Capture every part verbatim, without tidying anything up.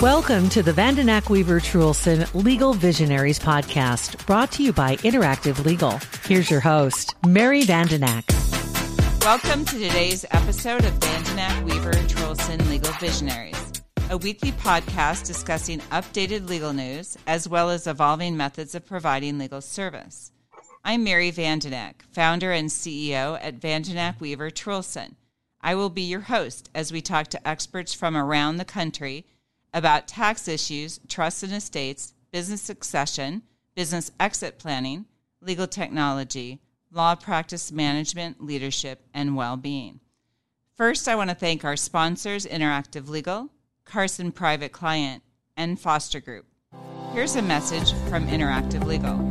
Welcome to the Vandenack Weaver Truhlsen Legal Visionaries Podcast, brought to you by Interactive Legal. Here's your host, Mary Vandenack. Welcome to today's episode of Vandenack Weaver Truhlsen Legal Visionaries, a weekly podcast discussing updated legal news as well as evolving methods of providing legal service. I'm Mary Vandenack, founder and C E O at Vandenack Weaver Truhlsen. I will be your host as we talk to experts from around the country about tax issues, trusts and estates, business succession, business exit planning, legal technology, law practice management, leadership, and well-being. First, I want to thank our sponsors, Interactive Legal, Carson Private Client, and Foster Group. Here's a message from Interactive Legal.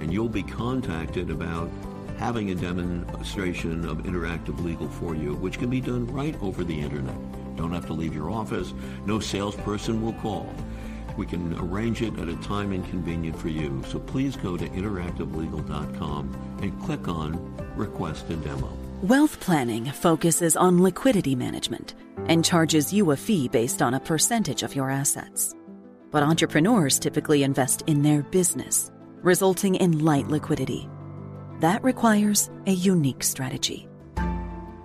And you'll be contacted about having a demonstration of Interactive Legal for you, which can be done right over the internet. Don't have to leave your office. No salesperson will call. We can arrange it at a time inconvenient for you. So please go to interactive legal dot com and click on Request a Demo. Wealth planning focuses on liquidity management and charges you a fee based on a percentage of your assets. But entrepreneurs typically invest in their business, resulting in light liquidity. That requires a unique strategy.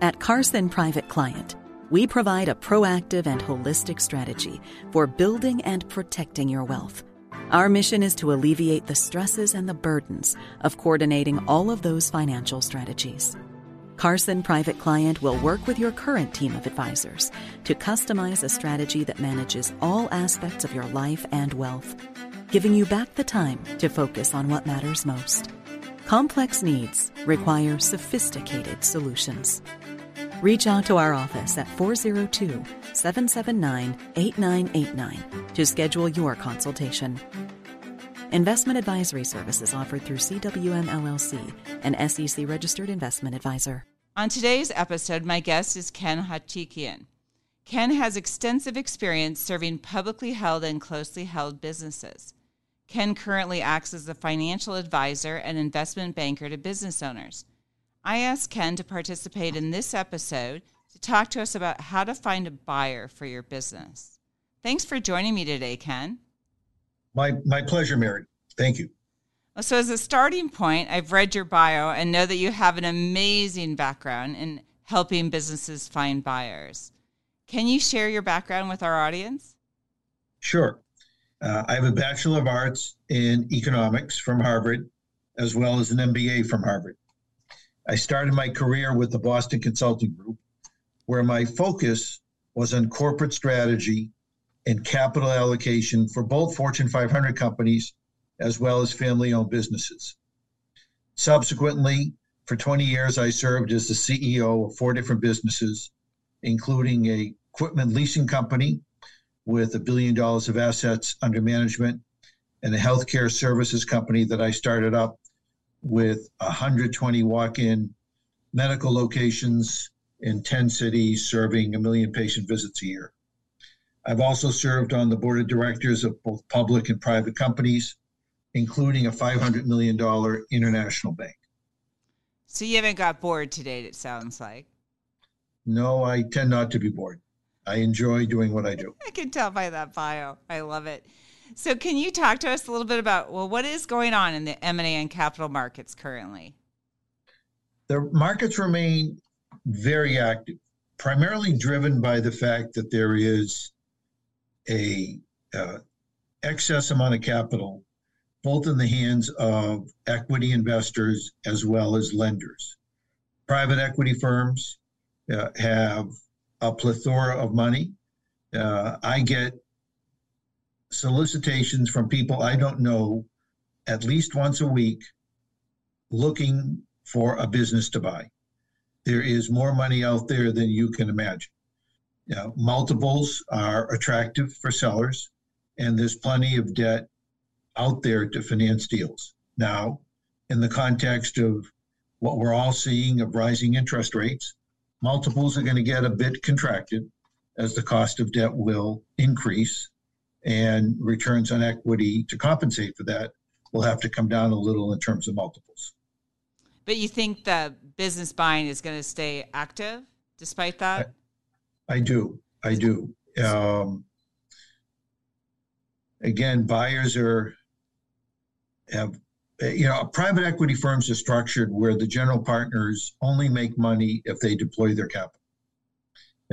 At Carson Private Client, we provide a proactive and holistic strategy for building and protecting your wealth. Our mission is to alleviate the stresses and the burdens of coordinating all of those financial strategies. Carson Private Client will work with your current team of advisors to customize a strategy that manages all aspects of your life and wealth, giving you back the time to focus on what matters most. Complex needs require sophisticated solutions. Reach out to our office at four oh two, seven seven nine, eight nine eight nine to schedule your consultation. Investment advisory services offered through C W M L L C, an S E C-registered investment advisor. On today's episode, my guest is Ken Hachikian. Ken has extensive experience serving publicly held and closely held businesses. Ken currently acts as a financial advisor and investment banker to business owners. I asked Ken to participate in this episode to talk to us about how to find a buyer for your business. Thanks for joining me today, Ken. My my pleasure, Mary. Thank you. So as a starting point, I've read your bio and know that you have an amazing background in helping businesses find buyers. Can you share your background with our audience? Sure. Uh, I have a Bachelor of Arts in Economics from Harvard, as well as an M B A from Harvard. I started my career with the Boston Consulting Group, where my focus was on corporate strategy and capital allocation for both Fortune five hundred companies as well as family-owned businesses. Subsequently, for twenty years, I served as the C E O of four different businesses, including a equipment leasing company with a billion dollars of assets under management and a healthcare services company that I started up with one hundred twenty walk-in medical locations in ten cities, serving a million patient visits a year. I've also served on the board of directors of both public and private companies, including a five hundred million dollars international bank. So you haven't got bored today, it sounds like. No, I tend not to be bored. I enjoy doing what I do. I can tell by that bio. I love it. So can you talk to us a little bit about, well, what is going on in the M and A and capital markets currently? The markets remain very active, primarily driven by the fact that there is a uh, excess amount of capital, both in the hands of equity investors as well as lenders. Private equity firms uh, have a plethora of money. Uh, I get solicitations from people I don't know at least once a week looking for a business to buy. There is more money out there than you can imagine. You know, multiples are attractive for sellers, and there's plenty of debt out there to finance deals. Now, in the context of what we're all seeing of rising interest rates, multiples are going to get a bit contracted as the cost of debt will increase, and returns on equity to compensate for that will have to come down a little in terms of multiples. But you think the business buying is going to stay active despite that? I, I do. I do. Um, again, buyers are, have, you know, private equity firms are structured where the general partners only make money if they deploy their capital.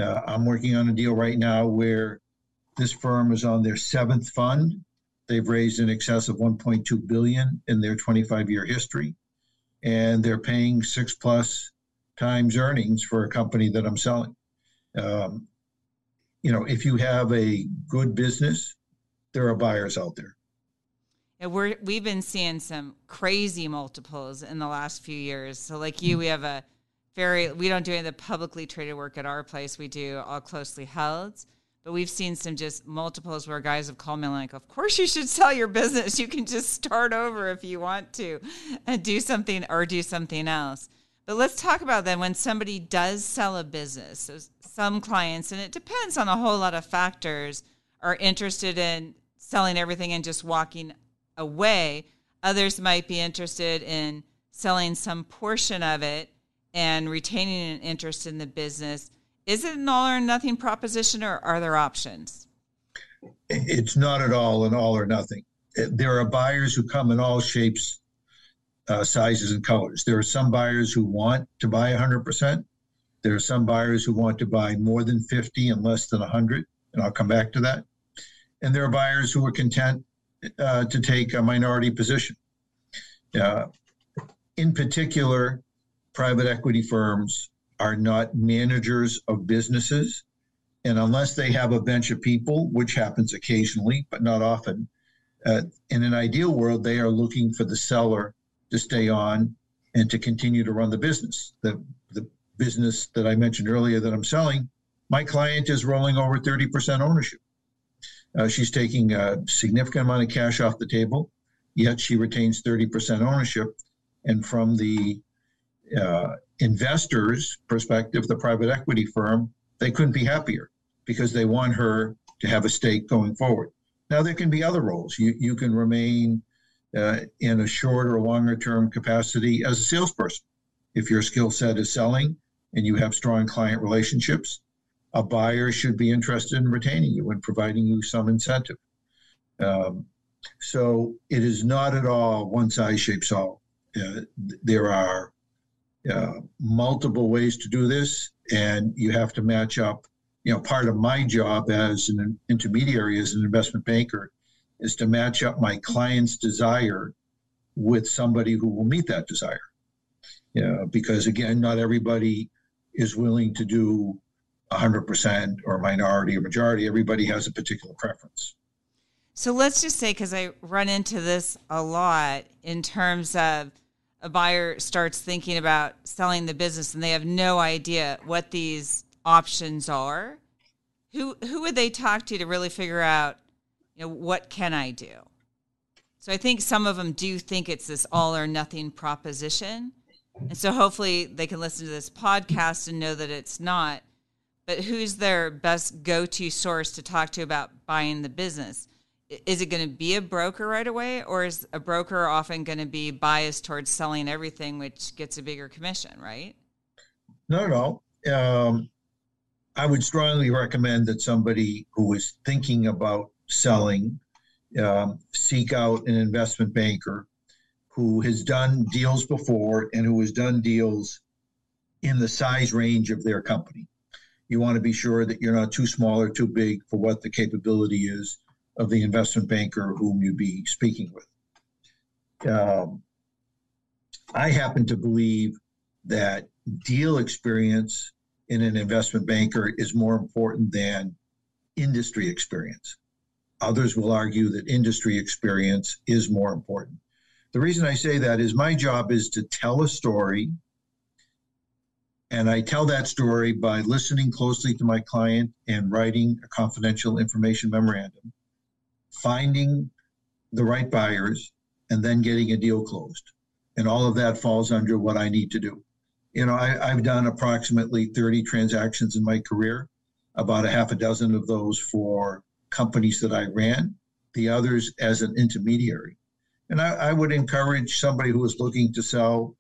Uh, I'm working on a deal right now where this firm is on their seventh fund. They've raised in excess of one point two billion dollars in their twenty-five year history, and they're paying six plus times earnings for a company that I'm selling. Um, you know, if you have a good business, there are buyers out there. And we're, we've been seeing some crazy multiples in the last few years. So like you, we have a very, we don't do any of the publicly traded work at our place. We do all closely held. But we've seen some just multiples where guys have called me like, of course you should sell your business. You can just start over if you want to and do something or do something else. But let's talk about then when somebody does sell a business. So some clients, and it depends on a whole lot of factors, are interested in selling everything and just walking away. Others might be interested in selling some portion of it and retaining an interest in the business. Is it an all or nothing proposition, or are there options? It's not at all an all or nothing. There are buyers who come in all shapes, uh, sizes, and colors. There are some buyers who want to buy one hundred percent. There are some buyers who want to buy more than fifty and less than one hundred, and I'll come back to that. And there are buyers who are content uh, to take a minority position. Uh, in particular, private equity firms are not managers of businesses, and unless they have a bench of people, which happens occasionally, but not often, uh, in an ideal world, they are looking for the seller to stay on and to continue to run the business. The the business that I mentioned earlier that I'm selling, my client is rolling over thirty percent ownership. Uh, she's taking a significant amount of cash off the table, yet she retains thirty percent ownership, and from the uh, investors' perspective, the private equity firm, they couldn't be happier because they want her to have a stake going forward. Now, there can be other roles. You you can remain uh, in a short or longer term capacity as a salesperson. If your skill set is selling and you have strong client relationships, a buyer should be interested in retaining you and providing you some incentive. Um, so it is not at all one size shapes all. Uh, there are Uh, multiple ways to do this, and you have to match up. You know, part of my job as an intermediary, as an investment banker, is to match up my client's desire with somebody who will meet that desire. You know, because again, not everybody is willing to do one hundred percent or minority or majority. Everybody has a particular preference. So let's just say, because I run into this a lot in terms of a buyer starts thinking about selling the business and they have no idea what these options are, who who would they talk to to really figure out, you know, what can I do? So I think some of them do think it's this all or nothing proposition. And so hopefully they can listen to this podcast and know that it's not. But who's their best go-to source to talk to about buying the business? Is it going to be a broker right away, or is a broker often going to be biased towards selling everything, which gets a bigger commission, right? No, no. Um, I would strongly recommend that somebody who is thinking about selling um, seek out an investment banker who has done deals before and who has done deals in the size range of their company. You want to be sure that you're not too small or too big for what the capability is of the investment banker whom you'd be speaking with. Um, I happen to believe that deal experience in an investment banker is more important than industry experience. Others will argue that industry experience is more important. The reason I say that is my job is to tell a story And I tell that story by listening closely to my client and writing a confidential information memorandum, finding the right buyers, and then getting a deal closed. And all of that falls under what I need to do. You know, I, I've done approximately thirty transactions in my career, about a half a dozen of those for companies that I ran, the others as an intermediary. And I, I would encourage somebody who is looking to sell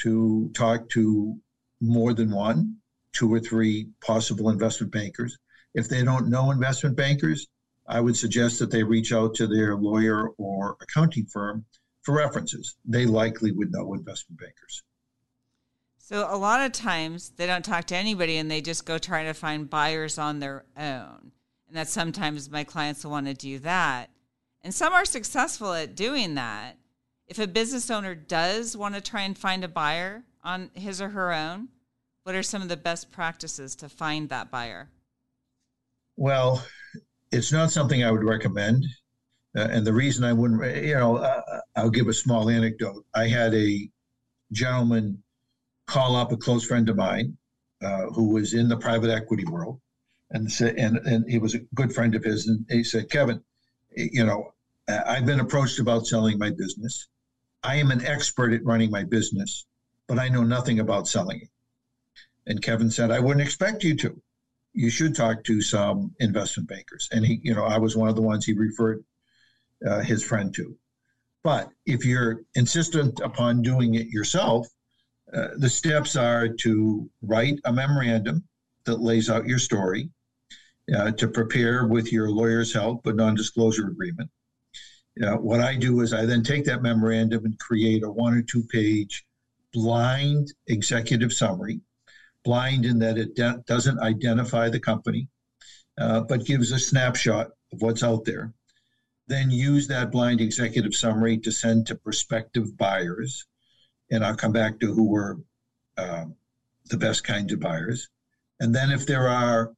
to talk to more than one, two or three possible investment bankers. If they don't know investment bankers, I would suggest that they reach out to their lawyer or accounting firm for references. They likely would know investment bankers. So a lot of times they don't talk to anybody and they just go try to find buyers on their own. And that sometimes my clients will want to do that. And some are successful at doing that. If a business owner does want to try and find a buyer on his or her own, what are some of the best practices to find that buyer? Well, it's not something I would recommend. Uh, and the reason I wouldn't, you know, uh, I'll give a small anecdote. I had a gentleman call up a close friend of mine uh, who was in the private equity world, and said, and, and he was a good friend of his. And he said, Kevin, you know, I've been approached about selling my business. I am an expert at running my business, but I know nothing about selling it. And Kevin said, I wouldn't expect you to. You should talk to some investment bankers. And he, you know, I was one of the ones he referred uh, his friend to. But if you're insistent upon doing it yourself, Uh, the steps are to write a memorandum that lays out your story, uh, to prepare with your lawyer's help a non-disclosure agreement. Uh, what I do is I then take that memorandum and create a one or two page blind executive summary, blind in that it de- doesn't identify the company, uh, but gives a snapshot of what's out there. Then use that blind executive summary to send to prospective buyers. And I'll come back to who were um, the best kinds of buyers. And then if there are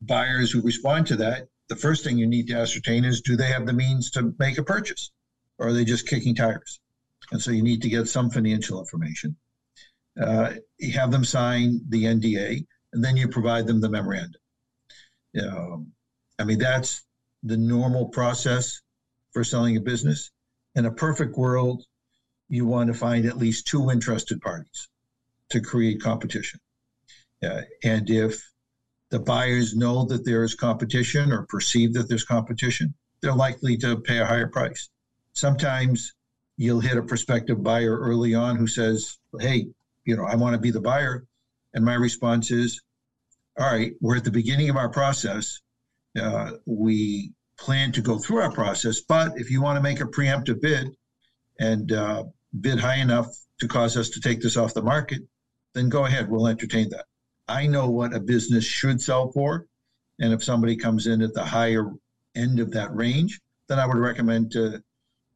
buyers who respond to that, the first thing you need to ascertain is, do they have the means to make a purchase? Or are they just kicking tires? And so you need to get some financial information. Uh, you have them sign the N D A, and then you provide them the memorandum. Um, I mean, that's the normal process for selling a business. In a perfect world, you want to find at least two interested parties to create competition. Uh, and if the buyers know that there is competition or perceive that there's competition, they're likely to pay a higher price. Sometimes you'll hit a prospective buyer early on who says, hey, you know, I want to be the buyer. And my response is, all right, we're at the beginning of our process. Uh, we plan to go through our process, but if you want to make a preemptive bid and uh, bid high enough to cause us to take this off the market, then go ahead, we'll entertain that. I know what a business should sell for, and if somebody comes in at the higher end of that range, then I would recommend to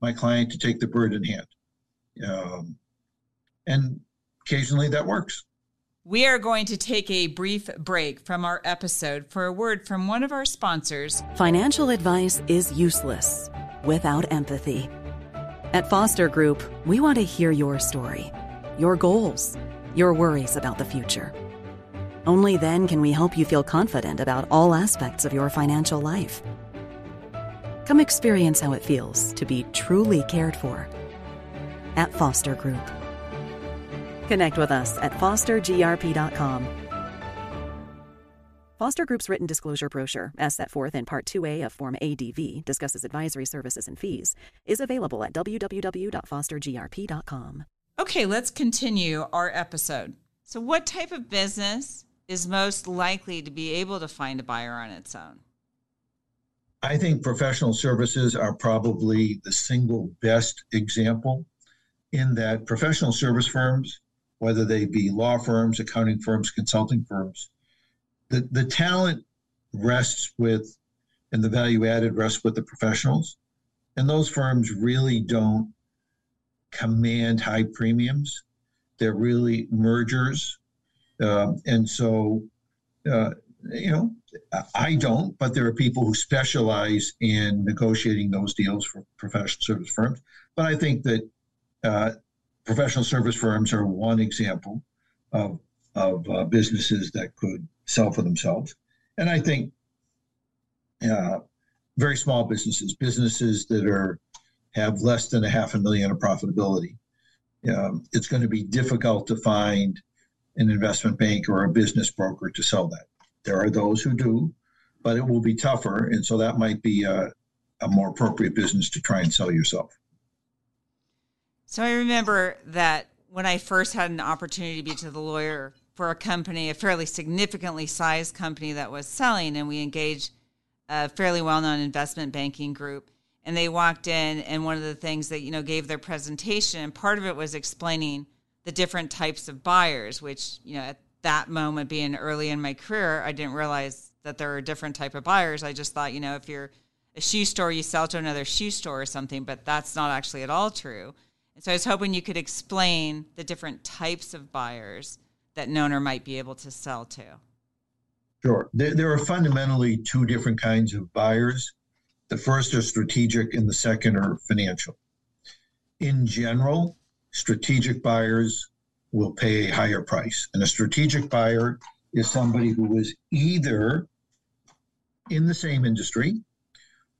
my client to take the bird in hand. Um, and occasionally that works. We are going to take a brief break from our episode for a word from one of our sponsors. Financial advice is useless without empathy. At Foster Group, we want to hear your story, your goals, your worries about the future. Only then can we help you feel confident about all aspects of your financial life. Come experience how it feels to be truly cared for at Foster Group. Connect with us at foster g r p dot com. Foster Group's written disclosure brochure, as set forth in Part two A of Form A D V, discusses advisory services and fees, is available at w w w dot foster g r p dot com. Okay, let's continue our episode. So what type of business is most likely to be able to find a buyer on its own? I think professional services are probably the single best example, in that professional service firms, whether they be law firms, accounting firms, consulting firms, The, the talent rests with, and the value added rests with the professionals. And those firms really don't command high premiums. They're really mergers. Um, and so, uh, you know, I don't, but there are people who specialize in negotiating those deals for professional service firms. But I think that uh, professional service firms are one example of of uh, businesses that could sell for themselves. And I think uh, very small businesses, businesses that are have less than a half a million of profitability. Um, it's going to be difficult to find an investment bank or a business broker to sell that. There are those who do, but it will be tougher. And so that might be a, a more appropriate business to try and sell yourself. So I remember that when I first had an opportunity to be to the lawyer for a company, a fairly significantly sized company that was selling, and we engaged a fairly well-known investment banking group. And they walked in, and one of the things that, you know, gave their presentation, and part of it was explaining the different types of buyers, which, you know, at that moment, being early in my career, I didn't realize that there are different type of buyers. I just thought, you know, if you're a shoe store, you sell to another shoe store or something, but that's not actually at all true. And so I was hoping you could explain the different types of buyers that an owner might be able to sell to. Sure. There, there are fundamentally two different kinds of buyers. The first are strategic and the second are financial. In general, strategic buyers will pay a higher price. And a strategic buyer is somebody who is either in the same industry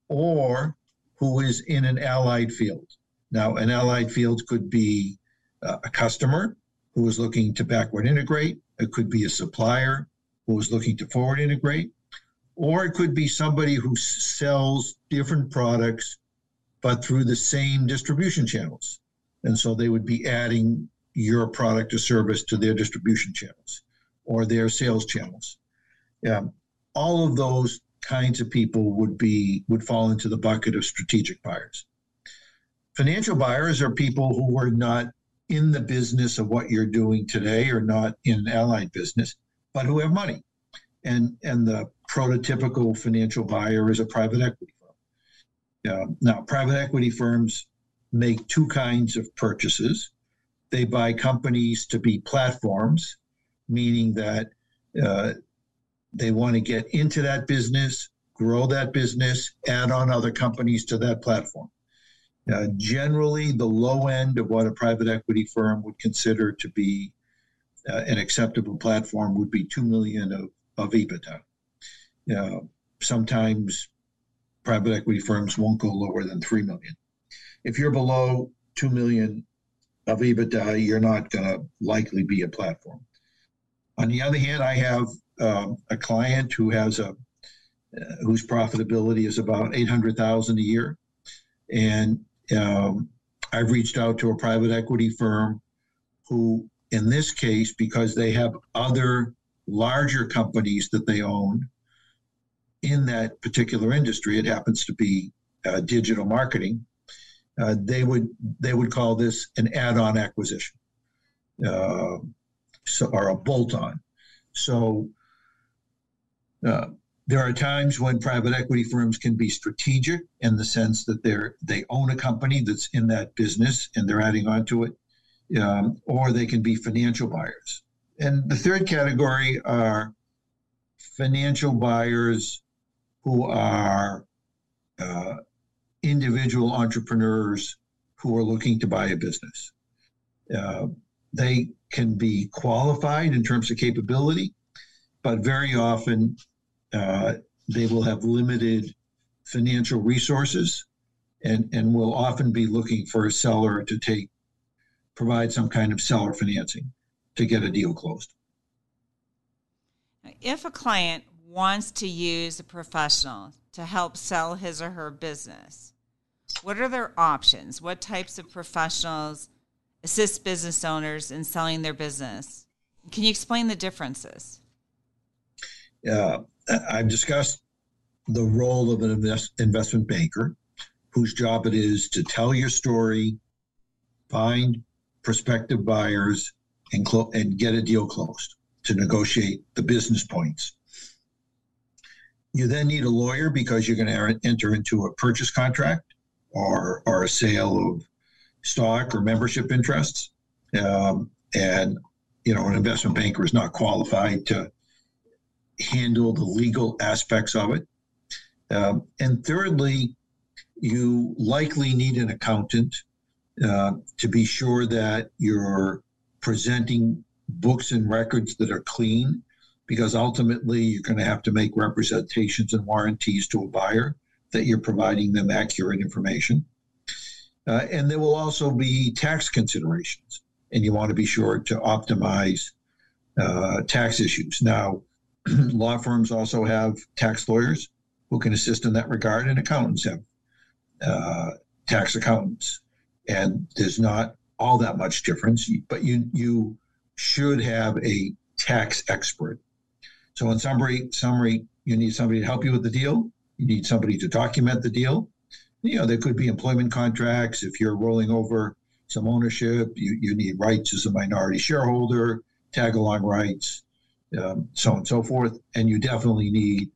or who is in an allied field. Now, an allied field could be uh, a customer who is looking to backward integrate. It could be a supplier who is looking to forward integrate. Or it could be somebody who sells different products, but through the same distribution channels. And so they would be adding your product or service to their distribution channels or their sales channels. Um, all of those kinds of people would be would fall into the bucket of strategic buyers. Financial buyers are people who are not in the business of what you're doing today or not in an allied business, but who have money. And and the prototypical financial buyer is a private equity firm. Uh, now, private equity firms make two kinds of purchases. They buy companies to be platforms, meaning that uh, they want to get into that business, grow that business, add on other companies to that platform. Uh, generally, the low end of what a private equity firm would consider to be uh, an acceptable platform would be two million dollars of of EBITDA. Uh, sometimes private equity firms won't go lower than three million dollars. If you're below two million dollars of EBITDA, you're not going to likely be a platform. On the other hand, I have um, a client who has a, uh, whose profitability is about eight hundred thousand dollars a year. And um, I've reached out to a private equity firm who, in this case, because they have other larger companies that they own in that particular industry, it happens to be uh, digital marketing, uh, they would they would call this an add-on acquisition uh, so, or a bolt-on. So uh, there are times when private equity firms can be strategic in the sense that they're they own a company that's in that business and they're adding on to it, um, or they can be financial buyers. And the third category are financial buyers who are uh, individual entrepreneurs who are looking to buy a business. Uh, they can be qualified in terms of capability, but very often uh, they will have limited financial resources and, and will often be looking for a seller to take provide some kind of seller financing to get a deal closed. If a client wants to use a professional to help sell his or her business, what are their options? What types of professionals assist business owners in selling their business? Can you explain the differences? Uh, I've discussed the role of an invest, investment banker whose job it is to tell your story, find prospective buyers, And, clo- and get a deal closed to negotiate the business points. You then need a lawyer because you're going to enter into a purchase contract or, or a sale of stock or membership interests. Um, and, you know, an investment banker is not qualified to handle the legal aspects of it. Um, and thirdly, you likely need an accountant uh, to be sure that your presenting books and records that are clean, because ultimately you're going to have to make representations and warranties to a buyer that you're providing them accurate information. Uh, and there will also be tax considerations, and you want to be sure to optimize uh, tax issues. Now, law firms also have tax lawyers who can assist in that regard, and accountants have uh, tax accountants. And there's not all that much difference, but you you should have a tax expert. So in summary, summary, you need somebody to help you with the deal. You need somebody to document the deal. You know, there could be employment contracts. If you're rolling over some ownership, you, you need rights as a minority shareholder, tag-along rights, um, so on and so forth. And you definitely need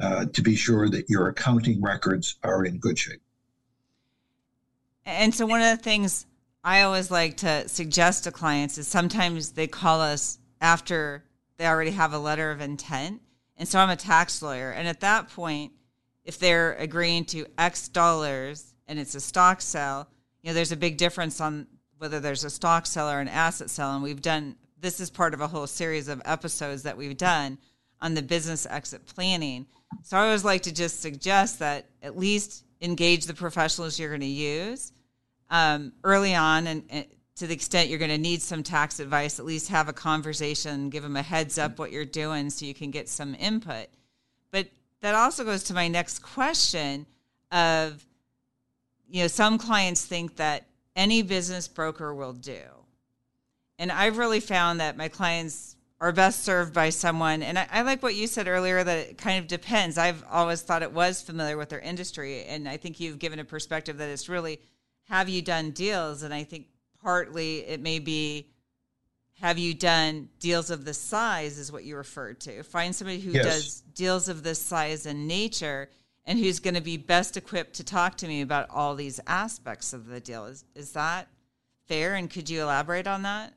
uh, to be sure that your accounting records are in good shape. And so one of the things I always like to suggest to clients is sometimes they call us after they already have a letter of intent. And so I'm a tax lawyer. And at that point, if they're agreeing to X dollars and it's a stock sale, you know, there's a big difference on whether there's a stock sale or an asset sale. And we've done, this is part of a whole series of episodes that we've done on the business exit planning. So I always like to just suggest that at least engage the professionals you're going to use um, early on. And, and to the extent you're going to need some tax advice, at least have a conversation, give them a heads up what you're doing so you can get some input. But that also goes to my next question of, you know, some clients think that any business broker will do. And I've really found that my clients are best served by someone. And I, I like what you said earlier, that it kind of depends. I've always thought it was familiar with their industry. And I think you've given a perspective that it's really, have you done deals? And I think partly it may be, have you done deals of this size is what you referred to. Find somebody who yes. does deals of this size in nature and who's going to be best equipped to talk to me about all these aspects of the deal. Is, is that fair? And could you elaborate on that?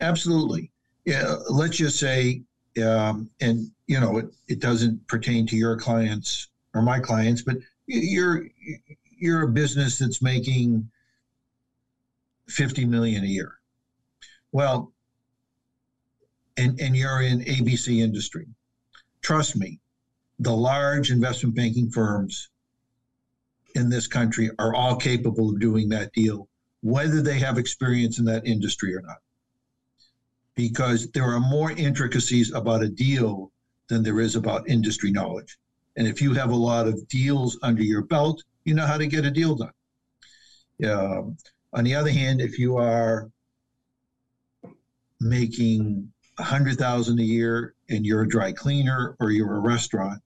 Absolutely. Yeah. Let's just say, um, and you know, it, it doesn't pertain to your clients or my clients, but you're, you're a business that's making fifty million a year. Well, and, and you're in A B C industry. Trust me, the large investment banking firms in this country are all capable of doing that deal, whether they have experience in that industry or not, because there are more intricacies about a deal than there is about industry knowledge. And if you have a lot of deals under your belt, you know how to get a deal done. Um, on the other hand, if you are making one hundred thousand dollars a year and you're a dry cleaner or you're a restaurant,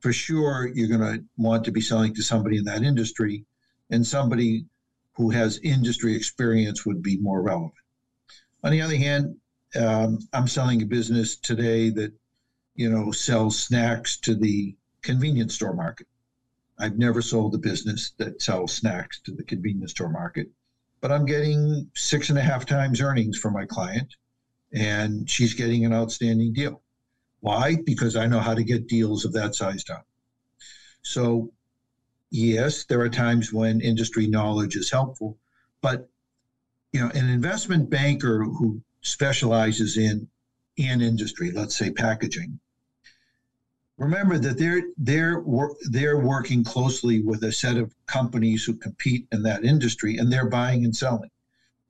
for sure you're going to want to be selling to somebody in that industry, and somebody who has industry experience would be more relevant. On the other hand, um, I'm selling a business today that, you know, sells snacks to the convenience store market. I've never sold a business that sells snacks to the convenience store market, but I'm getting six and a half times earnings from my client, and she's getting an outstanding deal. Why? Because I know how to get deals of that size done. So yes, there are times when industry knowledge is helpful, but you know, an investment banker who specializes in an industry, let's say packaging, remember that they're, they're, they're working closely with a set of companies who compete in that industry, and they're buying and selling.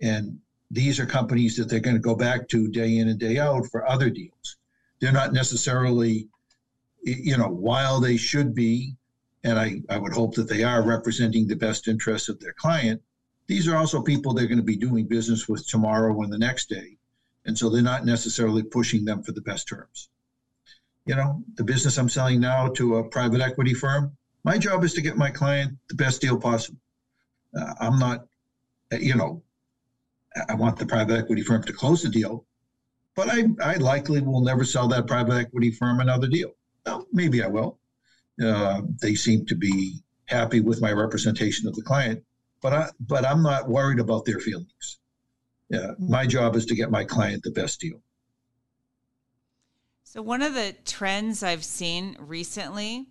And these are companies that they're going to go back to day in and day out for other deals. They're not necessarily, you know, while they should be, and I, I would hope that they are representing the best interests of their client, these are also people they're going to be doing business with tomorrow and the next day. And so they're not necessarily pushing them for the best terms. You know, the business I'm selling now to a private equity firm, my job is to get my client the best deal possible. Uh, I'm not, you know, I want the private equity firm to close the deal, but I, I likely will never sell that private equity firm another deal. Well, maybe I will. Uh, they seem to be happy with my representation of the client, but, I, but I'm not worried about their feelings. Uh, my job is to get my client the best deal. So one of the trends I've seen recently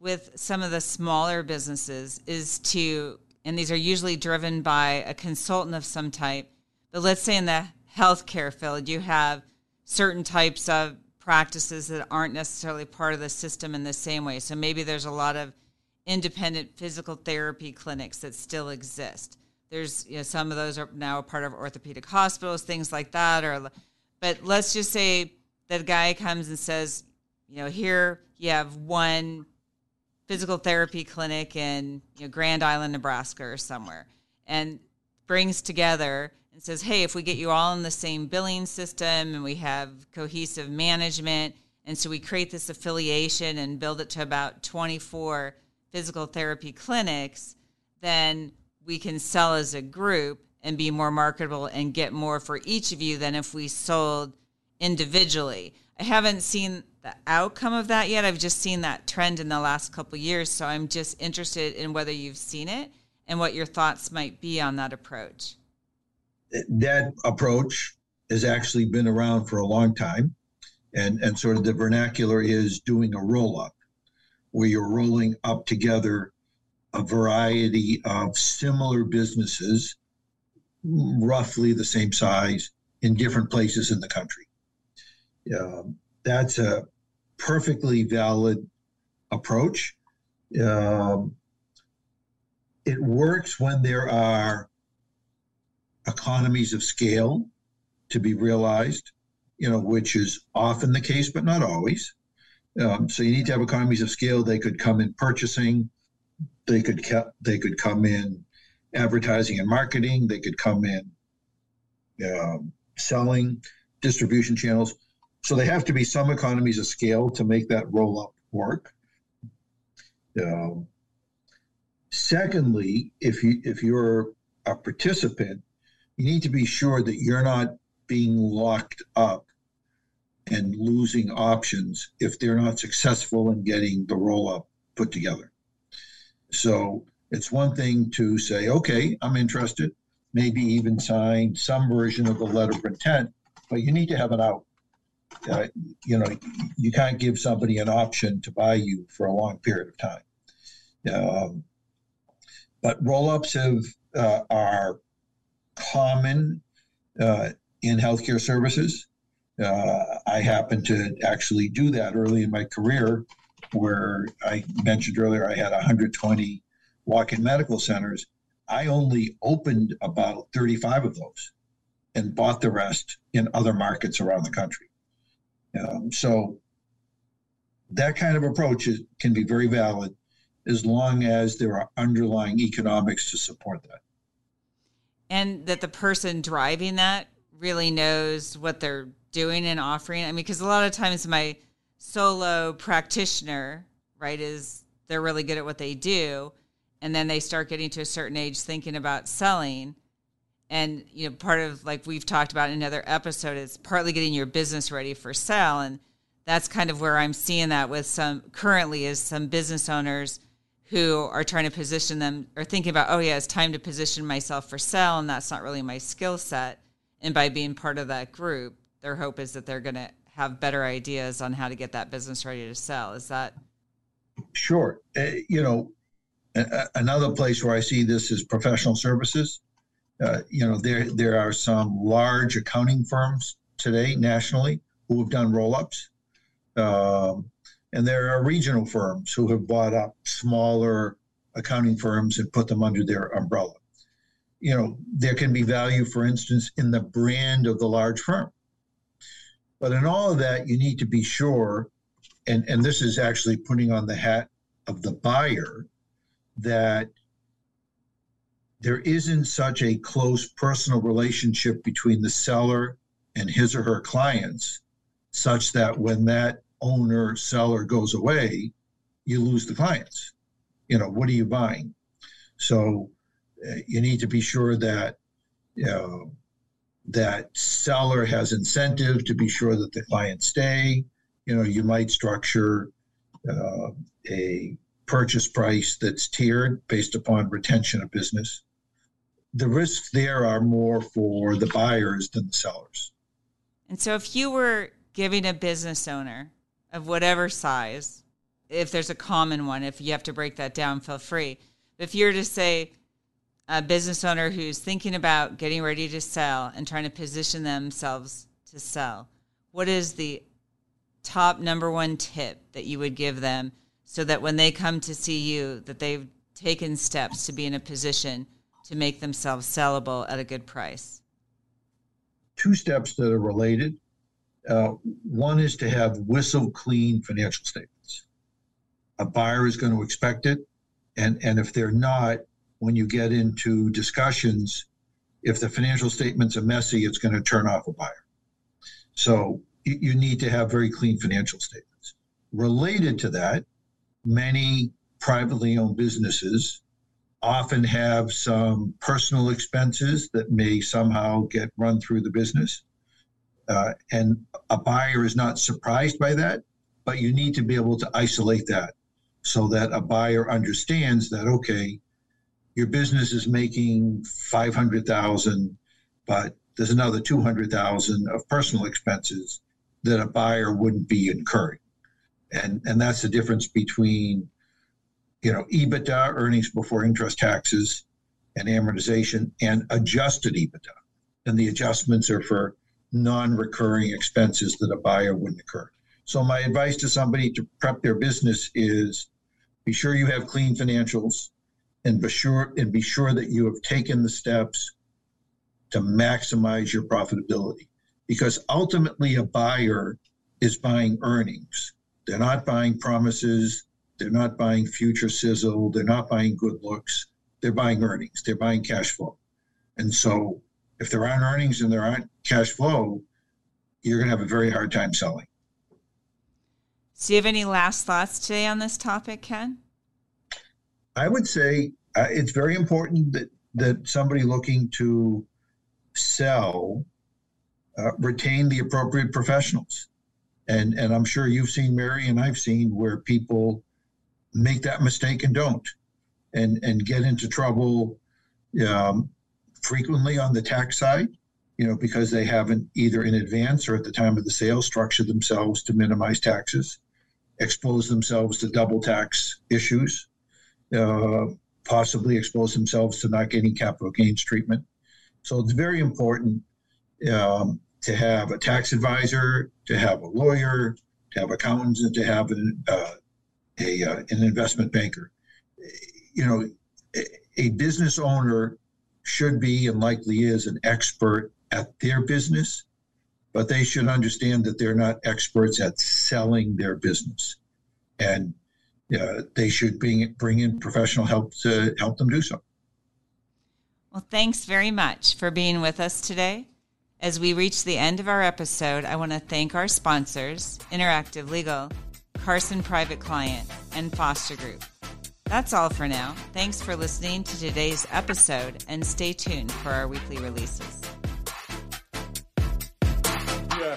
with some of the smaller businesses is to, and these are usually driven by a consultant of some type, but let's say in the healthcare field. You have certain types of practices that aren't necessarily part of the system in the same way. So maybe there's a lot of independent physical therapy clinics that still exist. There's, you know, some of those are now a part of orthopedic hospitals, things like that. Or, but let's just say that a guy comes and says, you know, here you have one physical therapy clinic in, you know, Grand Island, Nebraska or somewhere, and brings together and says, hey, if we get you all in the same billing system and we have cohesive management, and so we create this affiliation and build it to about twenty-four physical therapy clinics, then we can sell as a group and be more marketable and get more for each of you than if we sold individually. I haven't seen the outcome of that yet. I've just seen that trend in the last couple of years. So I'm just interested in whether you've seen it and what your thoughts might be on that approach. That approach has actually been around for a long time. And, and sort of the vernacular is doing a roll-up, where you're rolling up together a variety of similar businesses, roughly the same size, in different places in the country. Um, that's a perfectly valid approach. Um, it works when there are economies of scale to be realized, you know, which is often the case, but not always. Um, so you need to have economies of scale. They could come in purchasing. They could ca- they could come in advertising and marketing. They could come in um, selling, distribution channels. So they have to be some economies of scale to make that roll up work. Um, secondly, if you if you're a participant, you need to be sure that you're not being locked up and losing options if they're not successful in getting the roll-up put together. So it's one thing to say, okay, I'm interested, maybe even sign some version of the letter of intent, but you need to have an out. Uh, you know, you can't give somebody an option to buy you for a long period of time. Um, but roll-ups have, uh, are common uh, in healthcare services. Uh, I happened to actually do that early in my career, where I mentioned earlier I had one hundred twenty walk-in medical centers. I only opened about thirty-five of those and bought the rest in other markets around the country. Um, so that kind of approach is, can be very valid as long as there are underlying economics to support that. And that the person driving that really knows what they're doing and offering. I mean, because a lot of times my solo practitioner, right, is they're really good at what they do. And then they start getting to a certain age thinking about selling. And, you know, part of, like we've talked about in another episode, is partly getting your business ready for sale. And that's kind of where I'm seeing that with some currently is some business owners who are trying to position them or thinking about, oh yeah, it's time to position myself for sale. And that's not really my skill set. And by being part of that group, their hope is that they're going to have better ideas on how to get that business ready to sell. Is that? Sure. Uh, you know, a- another place where I see this is professional services. Uh, you know, there there are some large accounting firms today nationally who have done roll-ups. Um, and there are regional firms who have bought up smaller accounting firms and put them under their umbrella. You know, there can be value, for instance, in the brand of the large firm. But in all of that, you need to be sure, and, and this is actually putting on the hat of the buyer, that there isn't such a close personal relationship between the seller and his or her clients, such that when that owner seller goes away, you lose the clients. You know, what are you buying? So uh, you need to be sure that, you know, that seller has incentive to be sure that the clients stay. You know, you might structure uh, a purchase price that's tiered based upon retention of business. The risks there are more for the buyers than the sellers. And so if you were giving a business owner of whatever size, if there's a common one, if you have to break that down, feel free. If you were to say, a business owner who's thinking about getting ready to sell and trying to position themselves to sell, what is the top number one tip that you would give them so that when they come to see you, that they've taken steps to be in a position to make themselves sellable at a good price? Two steps that are related. Uh, one is to have whistle clean financial statements. A buyer is going to expect it. And, and if they're not, when you get into discussions, if the financial statements are messy, it's going to turn off a buyer. So you, you need to have very clean financial statements. Related to that, many privately owned businesses often have some personal expenses that may somehow get run through the business. Uh, and a buyer is not surprised by that, but you need to be able to isolate that so that a buyer understands that, okay, your business is making five hundred thousand dollars, but there's another two hundred thousand dollars of personal expenses that a buyer wouldn't be incurring. And, and that's the difference between, you know, EBITDA, earnings before interest, taxes, and amortization, and adjusted EBITDA. And the adjustments are for non-recurring expenses that a buyer wouldn't incur. So my advice to somebody to prep their business is be sure you have clean financials and be sure and be sure that you have taken the steps to maximize your profitability. Because ultimately a buyer is buying earnings. They're not buying promises. They're not buying future sizzle. They're not buying good looks. They're buying earnings. They're buying cash flow. And so if there aren't earnings and there aren't cash flow, you're going to have a very hard time selling. So do you have any last thoughts today on this topic, Ken? I would say uh, it's very important that, that somebody looking to sell uh, retain the appropriate professionals. And, and I'm sure you've seen, Mary, and I've seen where people make that mistake and don't, and, and get into trouble um, frequently on the tax side, you know, because they haven't either in advance or at the time of the sale structured themselves to minimize taxes, expose themselves to double tax issues, uh, possibly expose themselves to not getting capital gains treatment. So it's very important um, to have a tax advisor, to have a lawyer, to have accountants, and to have an, uh, a, uh, an investment banker. You know, a, a business owner should be and likely is an expert at their business, but they should understand that they're not experts at selling their business. And uh, they should bring, bring in professional help to help them do so. Well, thanks very much for being with us today. As we reach the end of our episode, I want to thank our sponsors, Interactive Legal, Carson Private Client, and Foster Group. That's all for now. Thanks for listening to today's episode, and stay tuned for our weekly releases. Yeah.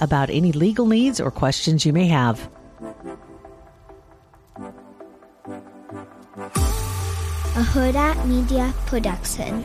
about any legal needs or questions you may have. A Hurrdat Media Production.